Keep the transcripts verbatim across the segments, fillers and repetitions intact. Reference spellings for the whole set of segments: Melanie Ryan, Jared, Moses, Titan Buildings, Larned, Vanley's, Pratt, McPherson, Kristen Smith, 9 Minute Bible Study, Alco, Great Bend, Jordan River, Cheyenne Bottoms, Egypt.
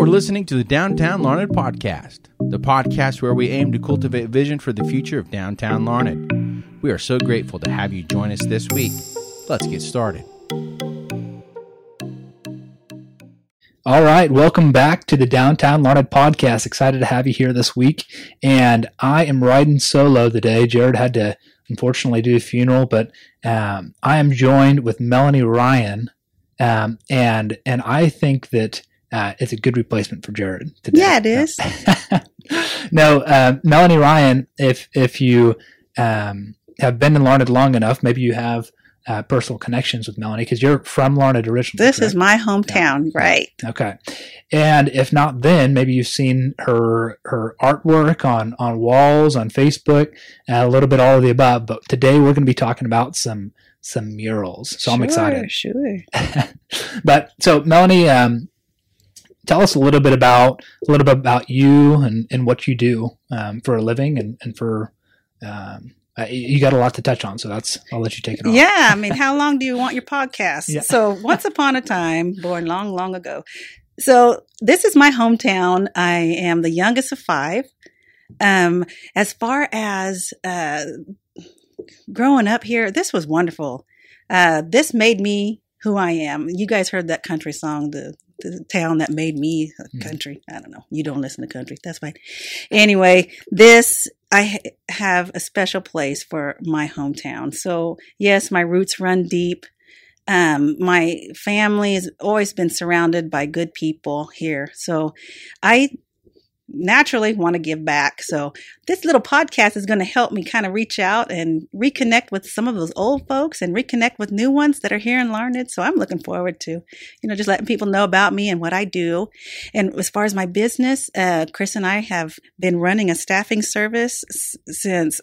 are listening to the Downtown Larned podcast, the podcast where we aim to cultivate vision for the future of downtown Larned. We are so grateful to have you join us this week. Let's get started. All right, welcome back to the Downtown Larned podcast. Excited to have you here this week, and I am riding solo today. Jared had to unfortunately do a funeral, but um, I am joined with Melanie Ryan, um, and and I think that uh, it's a good replacement for Jared today. Yeah, it is. no, uh, Melanie Ryan, if if you um, have been in Larned long enough, maybe you have Uh, personal connections with Melanie, because you're from Larned originally. This correct? Is my hometown, yeah. Right? Okay, and if not, then maybe you've seen her her artwork on on walls, on Facebook, and a little bit all of the above. But today we're going to be talking about some some murals. So sure, I'm excited. Sure. But so Melanie, um, tell us a little bit about a little bit about you and and what you do um, for a living and and for. Um, Uh, you got a lot to touch on, so that's I'll let you take it on. Yeah, I mean, how long do you want your podcast? Yeah. So once upon a time, born long, long ago. So this is my hometown. I am the youngest of five. Um, as far as uh, growing up here, this was wonderful. Uh, this made me who I am. You guys heard that country song, the the town that made me a country. I don't know. You don't listen to country. That's fine. Anyway, this, I have a special place for my hometown. So yes, my roots run deep. Um, my family has always been surrounded by good people here. So I naturally want to give back. So this little podcast is going to help me kind of reach out and reconnect with some of those old folks and reconnect with new ones that are here in Larned. So I'm looking forward to, you know, just letting people know about me and what I do. And as far as my business, uh, Chris and I have been running a staffing service s- since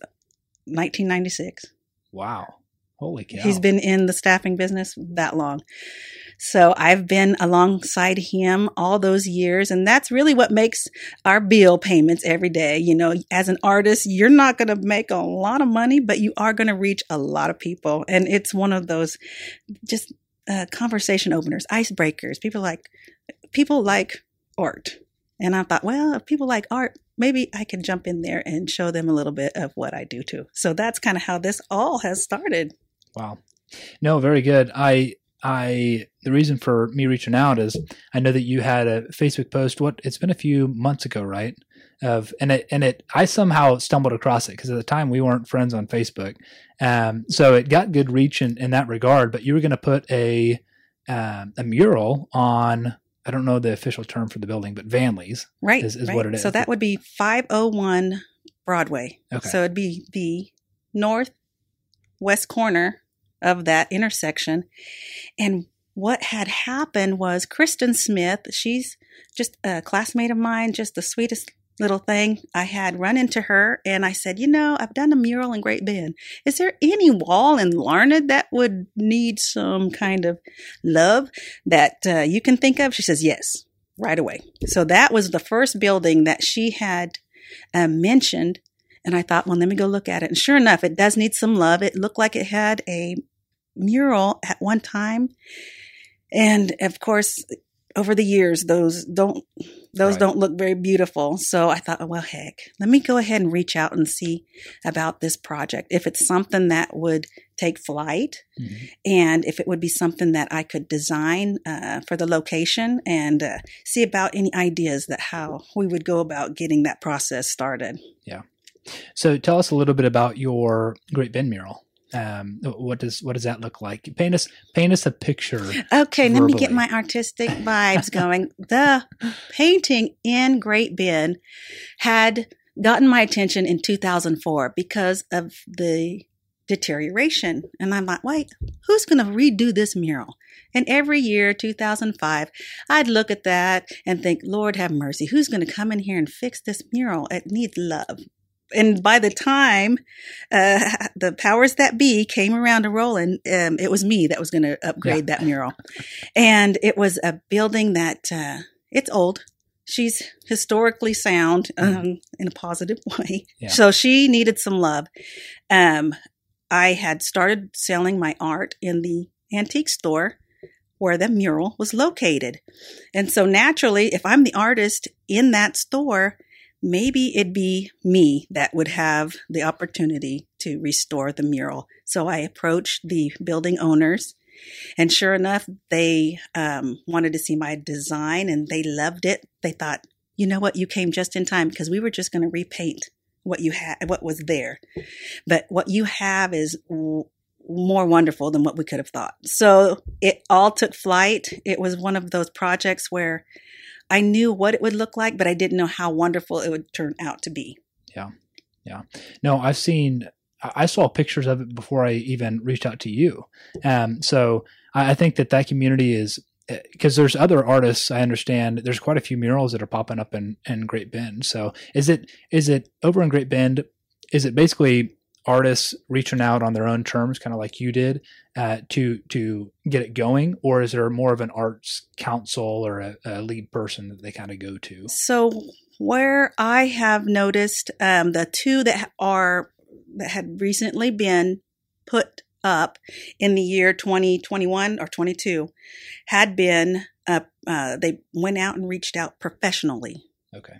nineteen ninety-six. Wow. Holy cow. He's been in the staffing business that long. So I've been alongside him all those years, and that's really what makes our bill payments every day. You know, as an artist, you're not going to make a lot of money, but you are going to reach a lot of people. And it's one of those just uh, conversation openers, icebreakers. People like, people like art. And I thought, well, if people like art, maybe I can jump in there and show them a little bit of what I do too. So that's kind of how this all has started. Wow. No, very good. I, I, the reason for me reaching out is I know that you had a Facebook post, what it's been a few months ago, right? Of, and it, and it, I somehow stumbled across it, 'cause at the time we weren't friends on Facebook. Um, so it got good reach in, in that regard, but you were going to put a, um, a mural on, I don't know the official term for the building, but Vanley's right, is, is right. What it is. So that would be five oh one Broadway. Okay. So it'd be the northwest corner of that intersection. And what had happened was Kristen Smith, she's just a classmate of mine, just the sweetest little thing. I had run into her and I said, you know, I've done a mural in Great Bend. Is there any wall in Larned that would need some kind of love that uh, you can think of? She says, yes, right away. So that was the first building that she had uh, mentioned. And I thought, well, let me go look at it. And sure enough, it does need some love. It looked like it had a mural at one time. And of course, over the years, those don't those right. don't look very beautiful. So I thought, oh, well, heck, let me go ahead and reach out and see about this project. If it's something that would take flight, mm-hmm. and if it would be something that I could design uh, for the location, and uh, see about any ideas that how we would go about getting that process started. Yeah. So tell us a little bit about your Great Bend mural. Um, what does what does that look like? Paint us paint us a picture. Okay, verbally. Let me get my artistic vibes going. The painting in Great Bend had gotten my attention in two thousand four because of the deterioration, and I'm like, wait, who's going to redo this mural? And every year, two thousand five, I'd look at that and think, Lord have mercy, who's going to come in here and fix this mural? It needs love. And by the time uh, the powers that be came around to rolling, um, it was me that was going to upgrade yeah. that mural. And it was a building that uh, it's old. She's historically sound um, mm-hmm. in a positive way. Yeah. So she needed some love. Um, I had started selling my art in the antique store where the mural was located. And so naturally, if I'm the artist in that store, maybe it'd be me that would have the opportunity to restore the mural. So I approached the building owners, and sure enough, they um, wanted to see my design, and they loved it. They thought, you know what, you came just in time, because we were just going to repaint what you had, what was there. But what you have is w- more wonderful than what we could have thought. So it all took flight. It was one of those projects where I knew what it would look like, but I didn't know how wonderful it would turn out to be. Yeah. Yeah. No, I've seen, I saw pictures of it before I even reached out to you. Um, so I think that that community is, because there's other artists, I understand, there's quite a few murals that are popping up in, in Great Bend. So is it, is it over in Great Bend, is it basically artists reaching out on their own terms, kind of like you did, uh, to to get it going? Or is there more of an arts council or a, a lead person that they kind of go to? So where I have noticed, um, the two that are that had recently been put up in the year twenty twenty-one or twenty-two had been, uh, uh, they went out and reached out professionally. Okay.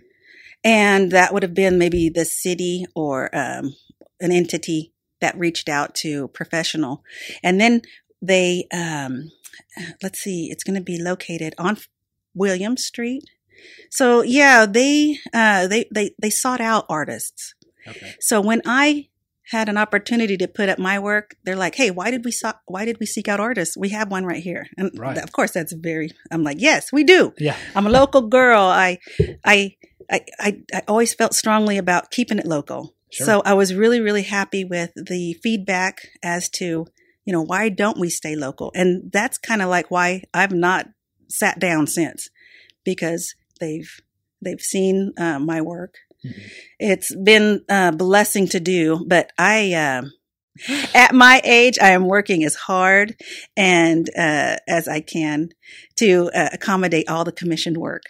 And that would have been maybe the city or um, an entity that reached out to professional. And then they, um, let's see, it's going to be located on William Street. So yeah, they, uh, they, they, they sought out artists. Okay. So when I had an opportunity to put up my work, they're like, "Hey, why did we so- why did we seek out artists? We have one right here." And right. Th- of course, that's very. I'm like, "Yes, we do." Yeah. I'm a local girl. I, I, I, I, I always felt strongly about keeping it local. Sure. So I was really, really happy with the feedback as to, you know, why don't we stay local? And that's kind of like why I've not sat down since, because they've they've seen uh, my work. Mm-hmm. It's been a blessing to do, but I, um, at my age, I am working as hard and uh, as I can to uh, accommodate all the commissioned work.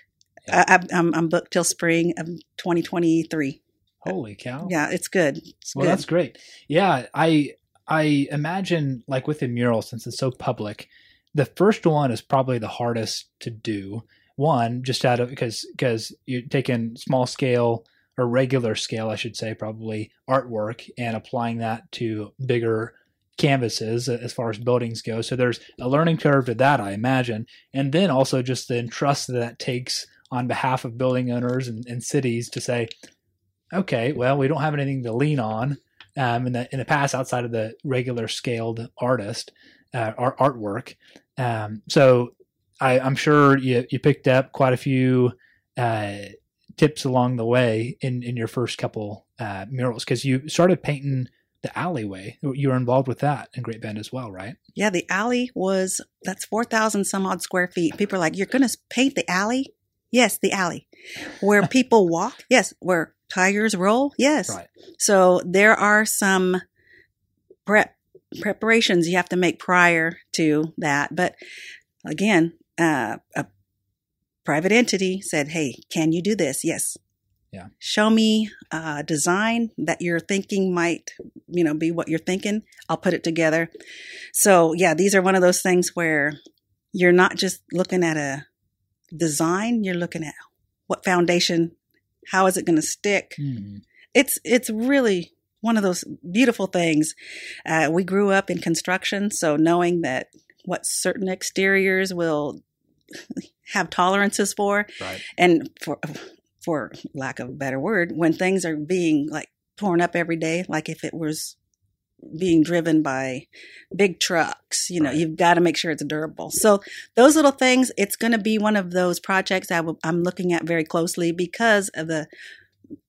Yeah. I, I'm, I'm booked till spring of twenty twenty-three. Holy cow! Yeah, it's good. It's well, good. That's great. Yeah, I I imagine like with a mural, since it's so public, the first one is probably the hardest to do. One, just out of because because you're taking small scale or regular scale, I should say, probably artwork and applying that to bigger canvases as far as buildings go. So there's a learning curve to that, I imagine, and then also just the trust that that takes on behalf of building owners and, and cities to say, okay, well, we don't have anything to lean on um, in the in the past outside of the regular scaled artist uh, or artwork. Um, so I, I'm sure you you picked up quite a few uh, tips along the way in, in your first couple uh, murals, because you started painting the alleyway. You were involved with that in Great Bend as well, right? Yeah, the alley was, that's four thousand some odd square feet. People are like, "You're going to paint the alley?" Yes, the alley. Where people walk? Yes. Where tires roll? Yes. Right. So there are some prep preparations you have to make prior to that. But again, uh, a private entity said, "Hey, can you do this?" Yes. Yeah. Show me a design that you're thinking might, you know, be what you're thinking. I'll put it together. So yeah, these are one of those things where you're not just looking at a design, you're looking at what foundation, how is it going to stick? Mm. It's it's really one of those beautiful things. Uh, we grew up in construction, so knowing that what certain exteriors will have tolerances for, right. and for for lack of a better word, when things are being like torn up every day, like if it was being driven by big trucks, you know, right. You've got to make sure it's durable. So those little things, it's going to be one of those projects I w- I'm looking at very closely because of the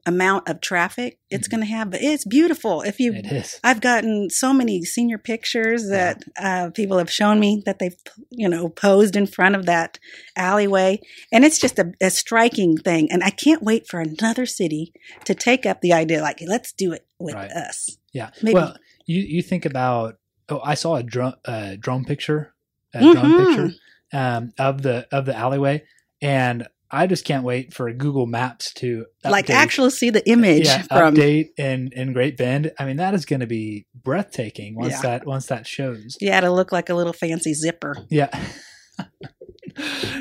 amount of traffic it's mm-hmm. going to have. But it's beautiful. If you, it is. I've gotten so many senior pictures that yeah. uh, people have shown me that they've, you know, posed in front of that alleyway, and it's just a, a striking thing. And I can't wait for another city to take up the idea, like, let's do it with right. us. Yeah. Maybe. Well, You you think about, oh, I saw a drone, uh, drone picture, a mm-hmm. drone picture um, of the of the alleyway, and I just can't wait for Google Maps to update, like actually see the image yeah, from update in, in Great Bend. I mean, that is going to be breathtaking once yeah. that once that shows. Yeah, it'll look like a little fancy zipper. Yeah.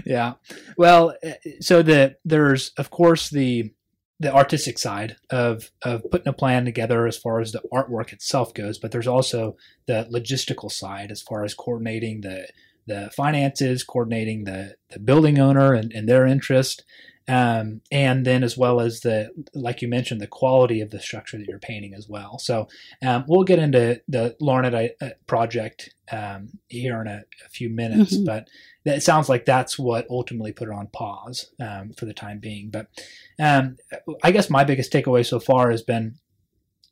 Yeah. Well, so the, there's, of course, the the artistic side of, of putting a plan together as far as the artwork itself goes, but there's also the logistical side as far as coordinating the the finances, coordinating the, the building owner and, and their interest, um, and then as well as the, like you mentioned, the quality of the structure that you're painting as well. So um, we'll get into the Larned project um, here in a, a few minutes, mm-hmm. but it sounds like that's what ultimately put it on pause um, for the time being. But um, I guess my biggest takeaway so far has been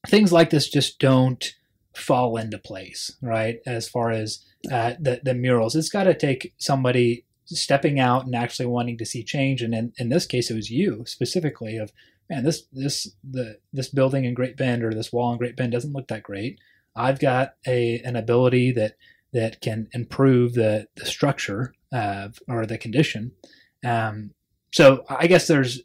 things like this just don't fall into place, right? As far as uh, the, the murals, it's got to take somebody stepping out and actually wanting to see change. And in, in this case, it was you specifically of, man, this, this, the, this building in Great Bend or this wall in Great Bend doesn't look that great. I've got a, an ability that, that can improve the, the structure of, or the condition. Um, so I guess there's,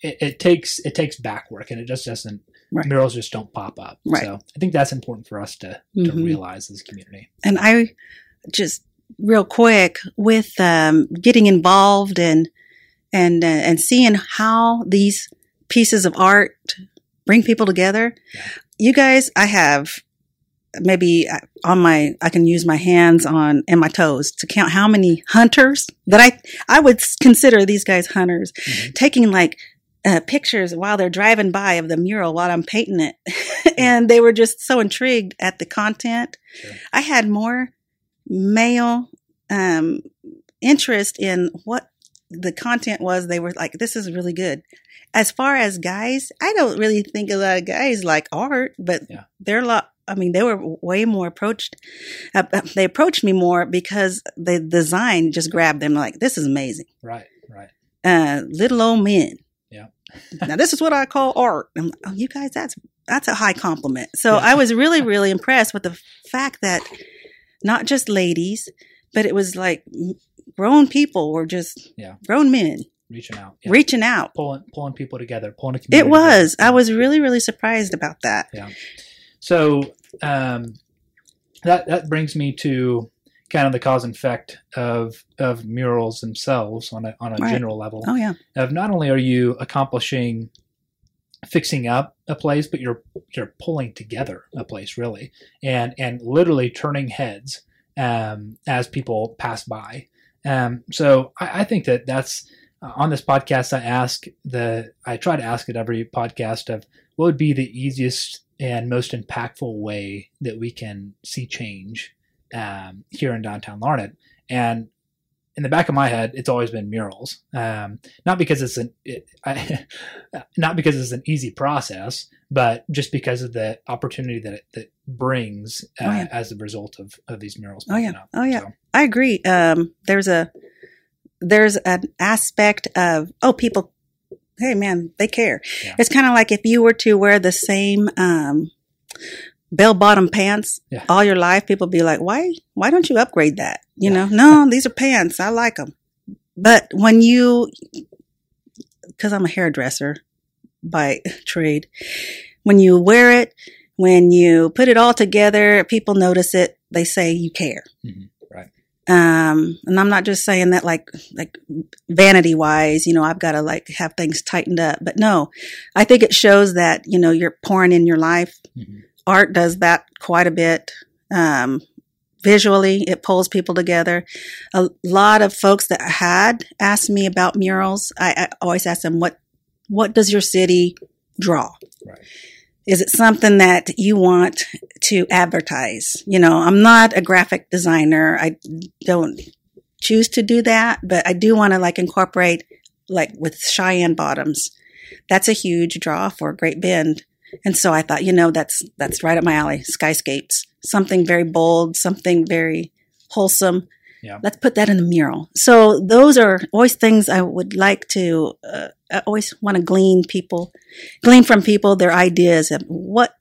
It, it takes it takes back work, and it just doesn't. Right. Murals just don't pop up. Right. So I think that's important for us to, to mm-hmm. realize as a community. And I just real quick with um, getting involved and and uh, and seeing how these pieces of art bring people together. Yeah. You guys, I have maybe on my I can use my hands on and my toes to count how many hunters that I I would consider these guys hunters, mm-hmm. taking like. Uh, pictures while they're driving by of the mural while I'm painting it. And they were just so intrigued at the content. Sure. I had more male um, interest in what the content was. They were like, this is really good. As far as guys, I don't really think a lot of guys like art, but yeah. they're a lot. I mean, they were way more approached. Uh, they approached me more because the design just grabbed them like, this is amazing. Right, right. Uh, little old men. Yeah. Now this is what I call art. I'm like, oh, you guys, that's that's a high compliment. So yeah. I was really, really impressed with the fact that not just ladies, but it was like grown people were just yeah. grown men reaching out, yeah. reaching out, pulling pulling people together, pulling a community. It was. Together. I was really, really surprised about that. Yeah. So um, that that brings me to kind of the cause and effect of of murals themselves on a on a right. general level. Oh yeah. Of not only are you accomplishing fixing up a place, but you're you're pulling together a place really, and and literally turning heads um, as people pass by. Um, so I, I think that that's uh, on this podcast. I ask the I try to ask at every podcast of what would be the easiest and most impactful way that we can see change. Um, here in downtown Larned, and in the back of my head, it's always been murals. Um, not because it's an, it, I, not because it's an easy process, but just because of the opportunity that it that brings uh, oh, yeah. as a result of, of these murals. Oh yeah, up. oh yeah, so. I agree. Um, there's a there's an aspect of oh people, hey man, they care. Yeah. It's kind of like if you were to wear the same. Um, bell-bottom pants yeah. all your life, people be like, why why don't you upgrade that? You yeah. know, no, these are pants. I like them. But when you, because I'm a hairdresser by trade, when you wear it, when you put it all together, people notice it. They say you care. Mm-hmm. Right. Um, and I'm not just saying that like, like vanity-wise, you know, I've got to like have things tightened up. But no, I think it shows that, you know, you're pouring in your life. Mm-hmm. Art does that quite a bit. Um, visually, it pulls people together. A lot of folks that had asked me about murals, I, I always ask them, what what does your city draw? Right. Is it something that you want to advertise? You know, I'm not a graphic designer. I don't choose to do that, but I do want to like incorporate, like with Cheyenne Bottoms. That's a huge draw for Great Bend. And so I thought, you know, that's that's right up my alley. Skyscapes, something very bold, something very wholesome. Yeah. Let's put that in the mural. So those are always things I would like to. Uh, I always want to glean people, glean from people their ideas of what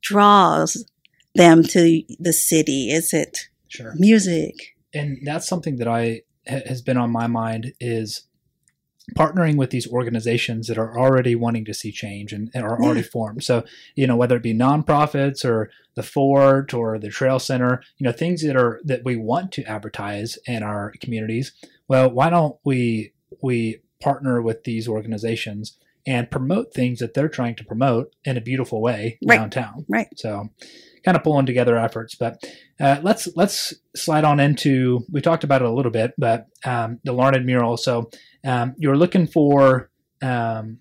draws them to the city. Is it sure. music? And that's something that I has been on my mind is partnering with these organizations that are already wanting to see change and, and are already formed. So, you know, whether it be nonprofits or the Fort or the Trail Center, you know, things that are, that we want to advertise in our communities. Well, why don't we, we partner with these organizations and promote things that they're trying to promote in a beautiful way right. downtown. Right. So kind of pulling together efforts, but uh, let's, let's slide on into, we talked about it a little bit, but um, the Larned mural. So um, you're looking for, um,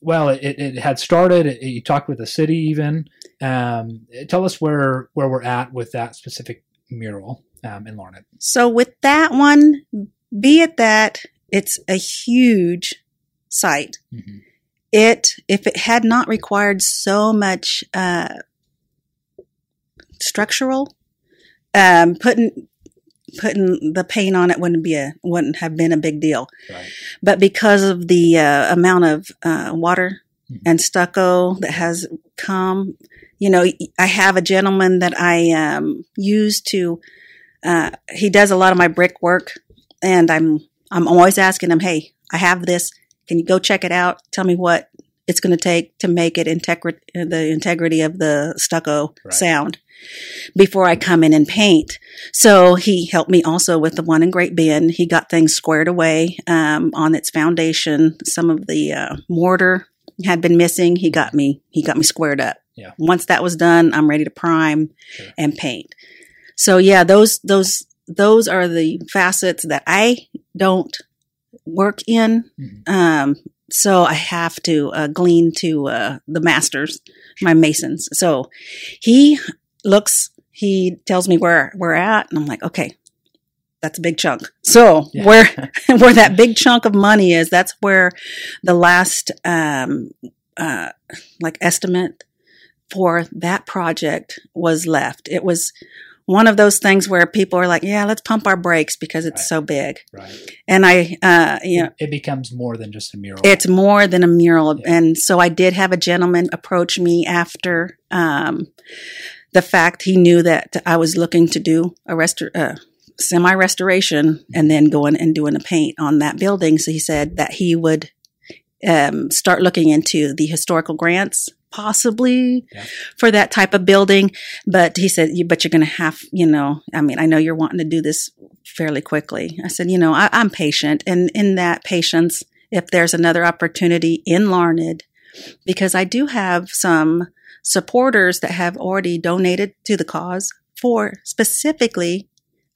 well, it, it had started, it, you talked with the city even. Um, tell us where, where we're at with that specific mural um, in Larned. So with that one, be it that it's a huge site. Mm-hmm. It, if it had not required so much uh, structural, um, putting putting the paint on it wouldn't be a wouldn't have been a big deal. Right. But because of the uh, amount of uh, water mm-hmm. and stucco that has come, you know, I have a gentleman that I um, use to. Uh, he does a lot of my brick work, and I'm I'm always asking him, "Hey, I have this. Can you go check it out? Tell me what it's going to take to make it integri- the integrity of the stucco right. sound before I come in and paint." So he helped me also with the one in Great Bend. He got things squared away um, on its foundation. Some of the uh, mortar had been missing. He got me. He got me squared up. Yeah. Once that was done, I'm ready to prime sure. and paint. So yeah, those those those are the facets that I don't work in. Mm-hmm. Um, so I have to uh, glean to uh, the masters, my masons. So he looks, he tells me where we're at, and I'm like, okay, that's a big chunk. So yeah. where where that big chunk of money is, that's where the last um, uh, like estimate for that project was left. It was one of those things where people are like, yeah, let's pump our brakes because it's right. so big. Right. And I, uh, you know, it becomes more than just a mural. It's more than a mural. Yeah. And so I did have a gentleman approach me after, um, the fact he knew that I was looking to do a rest- uh, semi-restoration mm-hmm. and then going and doing a paint on that building. So he said that he would, um, start looking into the historical grants. Possibly yeah. for that type of building. But he said, you, but you're going to have, you know, I mean, I know you're wanting to do this fairly quickly. I said, you know, I, I'm patient. And in that patience, if there's another opportunity in Larned, because I do have some supporters that have already donated to the cause for specifically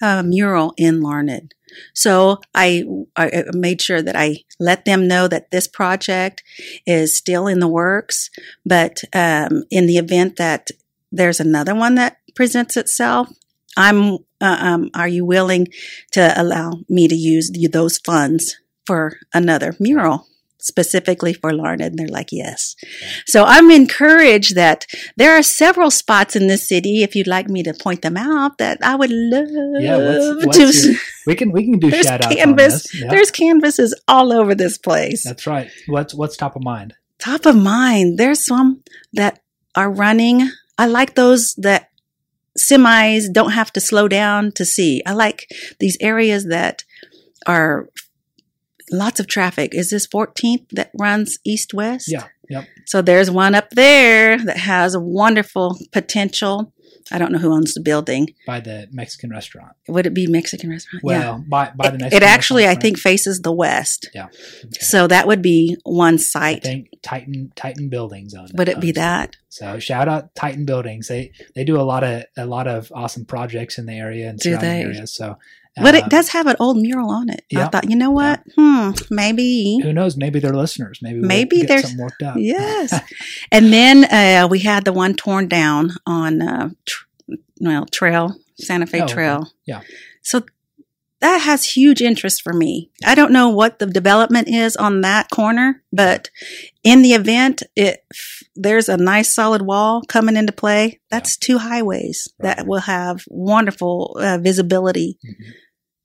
a mural in Larned. So I, I made sure that I let them know that this project is still in the works, but um, in the event that there's another one that presents itself, I'm, uh, um, are you willing to allow me to use the, those funds for another mural? Specifically for Larned, and they're like, yes. Okay. So I'm encouraged that there are several spots in this city, if you'd like me to point them out, that I would love yeah, what's, what's to. Your, we can we can do shout outs on this. Yep. There's canvases all over this place. That's right. What's what's top of mind? Top of mind. There's some that are running. I like those that semis don't have to slow down to see. I like these areas that are lots of traffic. Is this fourteenth that runs east-west? Yeah. Yep. So there's one up there that has a wonderful potential. I don't know who owns the building. By the Mexican restaurant. Would it be Mexican restaurant? Well, yeah. by, by the Mexican restaurant. It actually, restaurant. I think, faces the west. Yeah. Okay. So that would be one site. I think Titan Titan Buildings owns it. Would it be that? So shout out Titan Buildings. They they do a lot of a lot of awesome projects in the area and surrounding areas. So. But um, it does have an old mural on it. Yep, I thought, you know what? Yep. Hmm, maybe. Who knows? Maybe they're listeners. Maybe we'll maybe get something worked out. Yes. And then uh, we had the one torn down on, uh, tr- well, Trail, Santa Fe oh, Trail. Okay. Yeah. So that has huge interest for me. I don't know what the development is on that corner, but in the event it there's a nice solid wall coming into play, that's yeah. two highways right. that will have wonderful uh, visibility. Mm-hmm.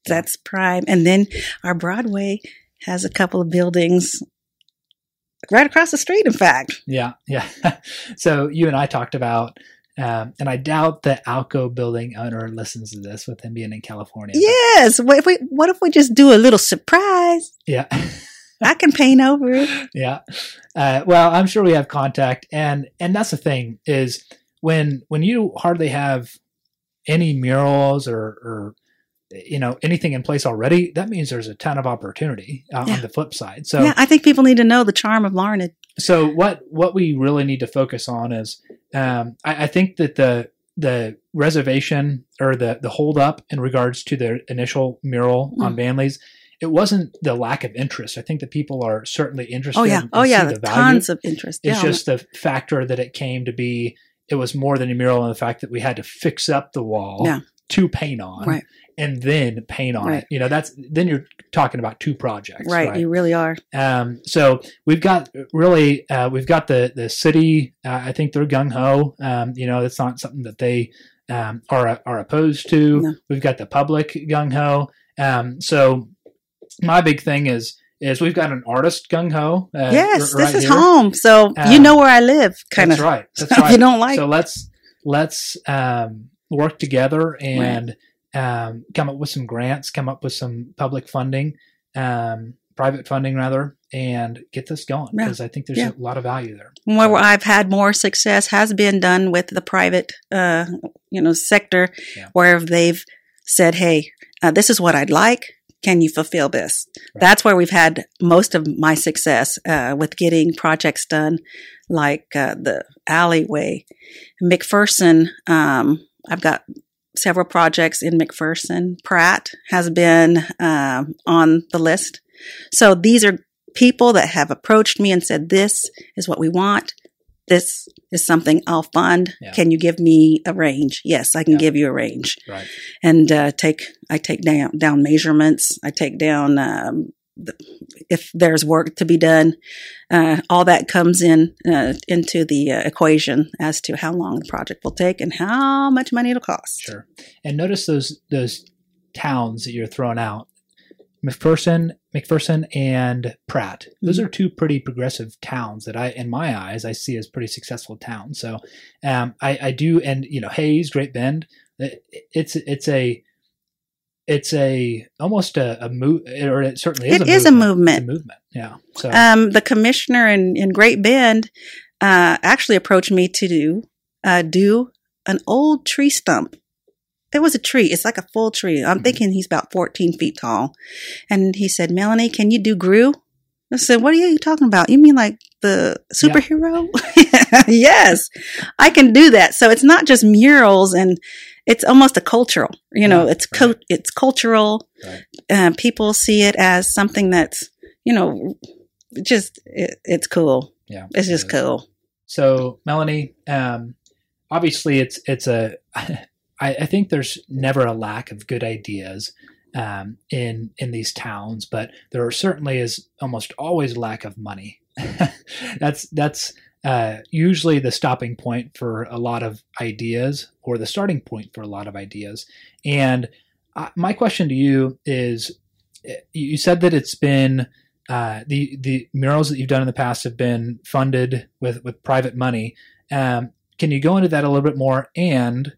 That's prime. And then our Broadway has a couple of buildings right across the street, in fact. Yeah, yeah. So you and I talked about, um, and I doubt the Alco building owner listens to this with him being in California. Yes. What if we, what if we just do a little surprise? Yeah. I can paint over it. Yeah. Uh, well, I'm sure we have contact. And, and that's the thing is when, when you hardly have any murals or, or, you know, anything in place already, that means there's a ton of opportunity uh, yeah. on the flip side. So yeah, I think people need to know the charm of Larned. So what, what we really need to focus on is, um, I, I think that the, the reservation or the, the hold up in regards to the initial mural mm. on Vanley's, it wasn't the lack of interest. I think that people are certainly interested. Oh yeah. Oh yeah. The tons of interest. It's yeah. just the factor that it came to be, it was more than a mural and the fact that we had to fix up the wall yeah. to paint on. Right. And then paint on right. it. You know, that's, then you're talking about two projects. Right. right? You really are. Um, so we've got really, uh, we've got the, the city, uh, I think they're gung ho. Um, you know, it's not something that they, um, are, are opposed to. No. We've got the public gung ho. Um, so my big thing is, is we've got an artist gung ho. Uh, yes. R- right this is here. home. So um, you know where I live kind of. That's right. That's right. You don't like. So let's, let's, um, work together and, right. Um, come up with some grants, come up with some public funding, um, private funding rather, and get this going because yeah. I think there's yeah. a lot of value there. Where so. I've had more success has been done with the private, uh, you know, sector yeah. where they've said, hey, uh, this is what I'd like. Can you fulfill this? Right. That's where we've had most of my success, uh, with getting projects done like, uh, the alleyway, McPherson. Um, I've got several projects in McPherson. Pratt has been um, on the list. So these are people that have approached me and said, this is what we want. This is something I'll fund. Yeah. Can you give me a range? Yes, I can yeah. give you a range. Right. And uh, take I take down, down measurements. I take down um, the, if there's work to be done. Uh, all that comes in uh, into the uh, equation as to how long the project will take and how much money it'll cost. Sure. And notice those those towns that you're throwing out, McPherson, McPherson, and Pratt. Those mm-hmm. are two pretty progressive towns that I, in my eyes, I see as pretty successful towns. So um, I, I do, and you know, Hayes, Great Bend. It, it's it's a It's a almost a, a move, or it certainly is. It a is movement. a movement. It's a movement, yeah. So, um, the commissioner in, in Great Bend uh, actually approached me to do uh, do an old tree stump. It was a tree. It's like a full tree. I'm mm-hmm. thinking he's about fourteen feet tall, and he said, "Melanie, can you do G R U?" I said, "What are you talking about? You mean like the superhero?" Yeah. Yes, I can do that. So it's not just murals and. It's almost a cultural, you know, yeah, it's co- right. it's cultural. Right. Uh, people see it as something that's, you know, just, it, it's cool. Yeah. It's just it cool. So Melanie, um, obviously it's, it's a, I, I think there's never a lack of good ideas um, in, in these towns, but there are certainly is almost always lack of money. that's, that's, Uh, usually the stopping point for a lot of ideas or the starting point for a lot of ideas. And I, my question to you is, you said that it's been, uh, the, the murals that you've done in the past have been funded with, with private money. Um, can you go into that a little bit more? And,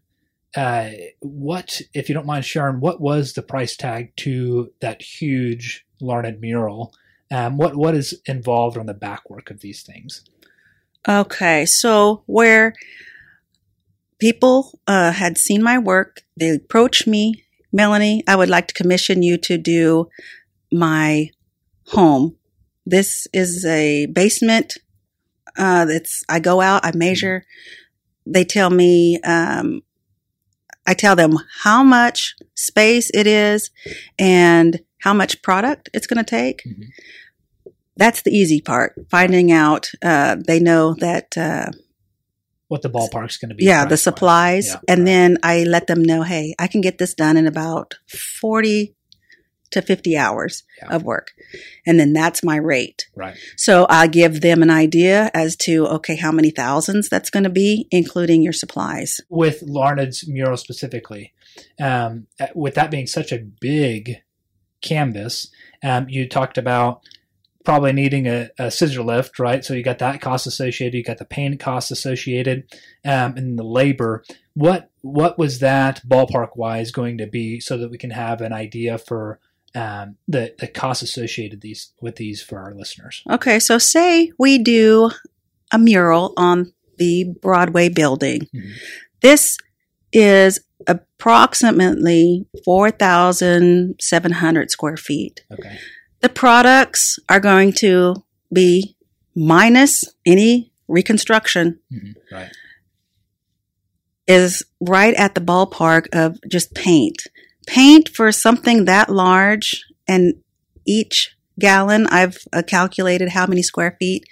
uh, what, if you don't mind sharing, what was the price tag to that huge Larned mural? Um, what, what is involved on the back work of these things? Okay, so where people uh, had seen my work, they approached me, Melanie, I would like to commission you to do my home. This is a basement. Uh, it's I go out, I measure. They tell me, um, I tell them how much space it is and how much product it's going to take. Mm-hmm. That's the easy part, finding out, uh, they know that, uh, what the ballpark's going to be. Yeah. The supplies. Yeah, and right. then I let them know, hey, I can get this done in about forty to fifty hours yeah. of work. And then that's my rate. Right. So I give them an idea as to, okay, how many thousands that's going to be, including your supplies. With Larned's mural specifically, um, with that being such a big canvas, um, you talked about, probably needing a, a scissor lift, right? So you got that cost associated, you got the paint cost associated, um, and the labor. What what was that ballpark wise going to be so that we can have an idea for um, the, the costs associated these with these for our listeners. Okay. So say we do a mural on the Broadway building. Mm-hmm. This is approximately four thousand seven hundred square feet. Okay. The products are going to be minus any reconstruction. Mm-hmm. Right. Is right at the ballpark of just paint. Paint for something that large, and each gallon, I've uh, calculated how many square feet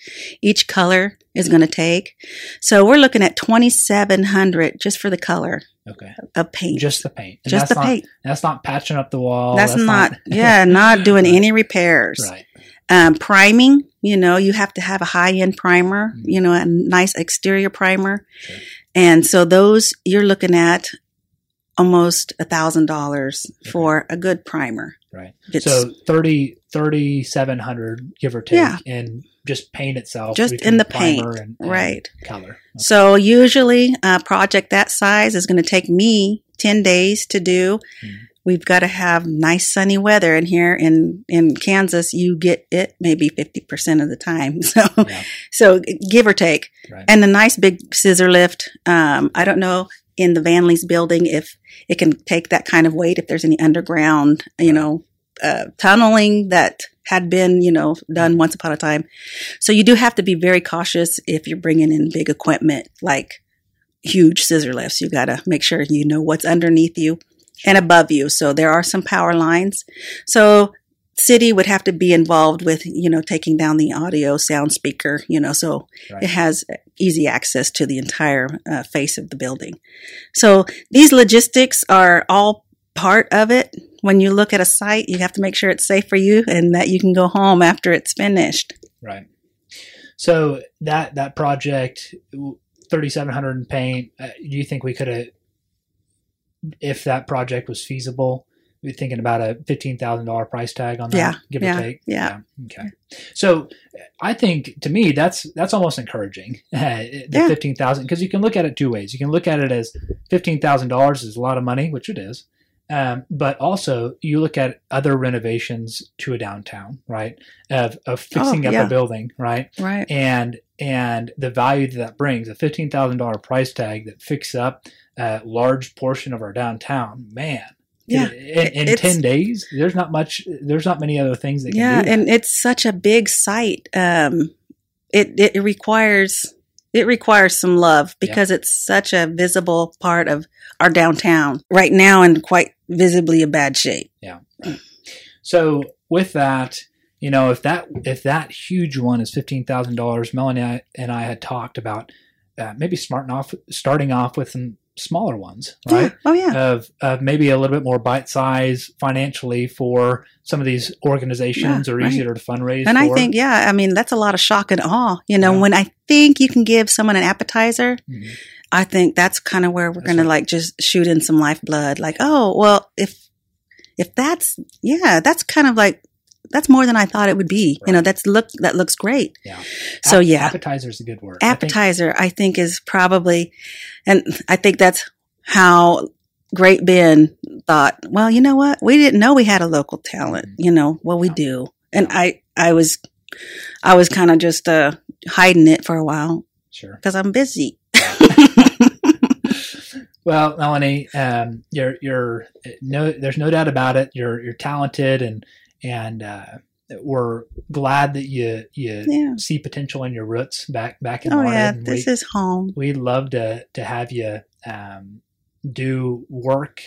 each color is going to take. So we're looking at twenty-seven hundred just for the color. Okay. Of paint. Just the paint. And just the not, paint. That's not patching up the wall. That's, that's not, not yeah, not doing right. any repairs. Right. Um, priming, you know, you have to have a high-end primer, mm-hmm. you know, a nice exterior primer. Sure. And so those, you're looking at almost one thousand dollars for a good primer. Right. It's, so thirty-seven hundred give or take, yeah. and just paint itself. Just in the paint. And, and right. color. Okay. So usually a project that size is going to take me ten days to do. Mm-hmm. We've got to have nice sunny weather, and here in, in Kansas, you get it maybe fifty percent of the time. So, yeah. so give or take. Right. And a nice big scissor lift. Um, I don't know in the Vanley's building if it can take that kind of weight, if there's any underground, you right. know, uh, tunneling that had been, you know, done once upon a time. So you do have to be very cautious if you're bringing in big equipment, like huge scissor lifts. You got to make sure you know what's underneath you. And above you. So there are some power lines. So city would have to be involved with, you know, taking down the audio sound speaker, you know, so right. it has easy access to the entire uh, face of the building. So these logistics are all part of it. When you look at a site, you have to make sure it's safe for you and that you can go home after it's finished. Right. So that, that project, thirty-seven hundred in paint, uh, do you think we could have, if that project was feasible, we're thinking about a fifteen thousand dollars price tag on that, yeah, give yeah, or take. Yeah. yeah. Okay. So I think, to me, that's that's almost encouraging, uh, the yeah. fifteen thousand dollars, because you can look at it two ways. You can look at it as fifteen thousand dollars is a lot of money, which it is, um, but also you look at other renovations to a downtown, right, of of fixing oh, up yeah. a building, right? Right. And, and the value that that brings, a fifteen thousand dollars price tag that fixes up a uh, large portion of our downtown, man. Yeah. In, in ten days, there's not much, there's not many other things that can yeah, do that. And it's such a big site. Um, it, it requires, it requires some love because yeah. it's such a visible part of our downtown right now and quite visibly a bad shape. Yeah. Right. So with that, you know, if that, if that huge one is fifteen thousand dollars, Melanie and I had talked about uh, maybe smarting off, starting off with some smaller ones, right? Yeah. Oh, yeah. Of, of maybe a little bit more bite size financially for some of these organizations yeah, or right. easier to fundraise and for. I think, yeah, I mean, that's a lot of shock and awe. You know, yeah. when I think you can give someone an appetizer, mm-hmm. I think that's kind of where we're going right. to like just shoot in some lifeblood. Like, oh, well, if, if that's, yeah, that's kind of like, that's more than I thought it would be. Right. You know, that's look, that looks great. Yeah. So App- yeah. Appetizer is a good word. Appetizer, I think, I think is probably, and I think that's how Great Bend thought, well, you know what? We didn't know we had a local talent, mm-hmm. you know, well, we yeah. do. And yeah. I, I was, I was kind of just, uh, hiding it for a while. Sure. Cause I'm busy. Well, Melanie, um, you're, you're no, there's no doubt about it. You're, you're talented and, And uh, we're glad that you you yeah. see potential in your roots back back in Larned. Oh yeah, this we, is home. We'd love to to have you um, do work,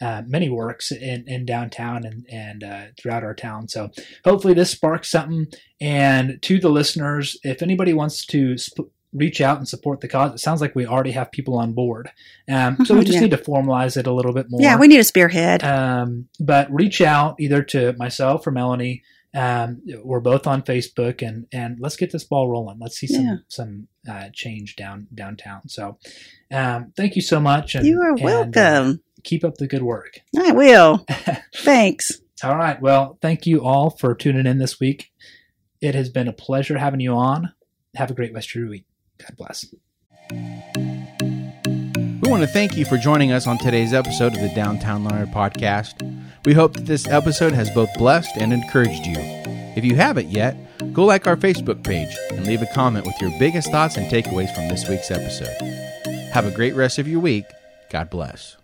uh, many works in, in downtown and and uh, throughout our town. So hopefully this sparks something. And to the listeners, if anybody wants to sp- reach out and support the cause, it sounds like we already have people on board. Um, so we just yeah. need to formalize it a little bit more. Yeah, we need a spearhead. Um, but reach out either to myself or Melanie. Um, we're both on Facebook, and, and let's get this ball rolling. Let's see some, yeah. some uh, change down downtown. So um, thank you so much. And, you are welcome. And, uh, keep up the good work. I will. Thanks. All right. Well, thank you all for tuning in this week. It has been a pleasure having you on. Have a great rest of your week. God bless. We want to thank you for joining us on today's episode of the Downtown Larned Podcast. We hope that this episode has both blessed and encouraged you. If you haven't yet, go like our Facebook page and leave a comment with your biggest thoughts and takeaways from this week's episode. Have a great rest of your week. God bless.